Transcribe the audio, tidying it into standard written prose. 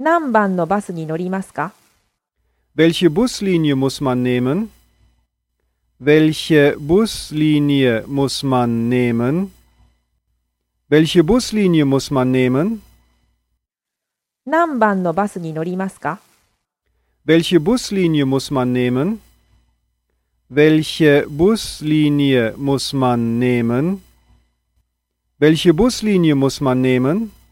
何番のバスに乗りますか? Welche Buslinie muss man nehmen? Welche Buslinie muss man nehmen? Welche Buslinie muss man nehmen? 何番のバスに乗りますか? Welche Buslinie muss man nehmen? Welche Buslinie muss man nehmen? Welche Buslinie muss man nehmen?